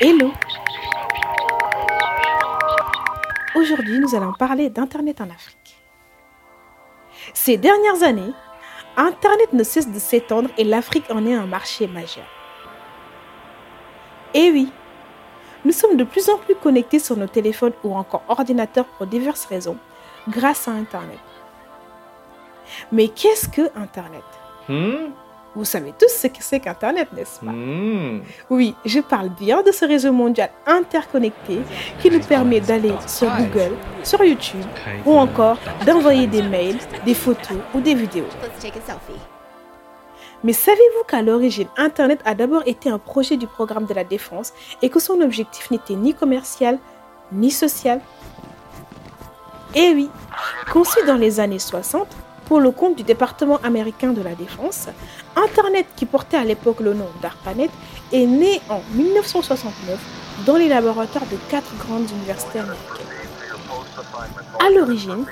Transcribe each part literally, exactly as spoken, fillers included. Hello! Aujourd'hui, nous allons parler d'Internet en Afrique. Ces dernières années, Internet ne cesse de s'étendre et l'Afrique en est un marché majeur. Eh oui, nous sommes de plus en plus connectés sur nos téléphones ou encore ordinateurs pour diverses raisons, grâce à Internet. Mais qu'est-ce que Internet ? hmm? Vous savez tous ce que c'est qu'Internet, n'est-ce pas ? mmh. Oui, je parle bien de ce réseau mondial interconnecté qui nous permet d'aller sur Google, sur YouTube ou encore d'envoyer des mails, des photos ou des vidéos. Mais savez-vous qu'à l'origine, Internet a d'abord été un projet du programme de la Défense et que son objectif n'était ni commercial, ni social ? Eh oui, conçu dans les années soixante, pour le compte du département américain de la Défense, Internet, qui portait à l'époque le nom d'ARPANET, est né en dix-neuf cent soixante-neuf dans les laboratoires de quatre grandes universités américaines. À l'origine,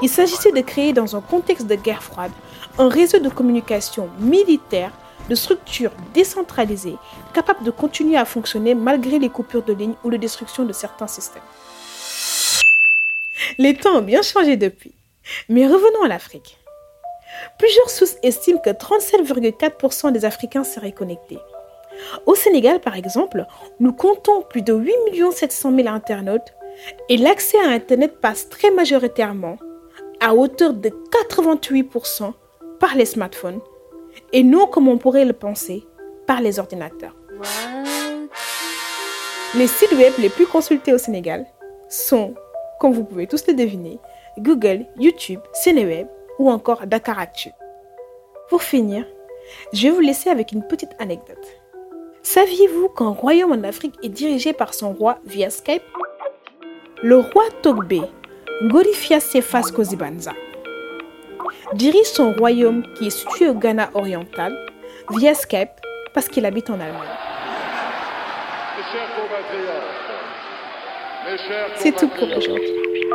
il s'agissait de créer dans un contexte de guerre froide un réseau de communication militaire de structures décentralisées capables de continuer à fonctionner malgré les coupures de ligne ou la destruction de certains systèmes. Les temps ont bien changé depuis, mais revenons à l'Afrique. Plusieurs sources estiment que trente-sept virgule quatre pour cent des Africains seraient connectés. Au Sénégal, par exemple, nous comptons plus de huit millions sept cent mille internautes et l'accès à Internet passe très majoritairement, à hauteur de quatre-vingt-huit pour cent, par les smartphones et non, comme on pourrait le penser, par les ordinateurs. Les sites web les plus consultés au Sénégal sont, comme vous pouvez tous le deviner, Google, YouTube, SénéWeb ou encore Dakaractu. Pour finir, je vais vous laisser avec une petite anecdote. Saviez-vous qu'un royaume en Afrique est dirigé par son roi via Skype ? Le roi Togbe Ngorifia Sefas Kozibansa dirige son royaume qui est situé au Ghana oriental via Skype parce qu'il habite en Allemagne. C'est tout pour aujourd'hui.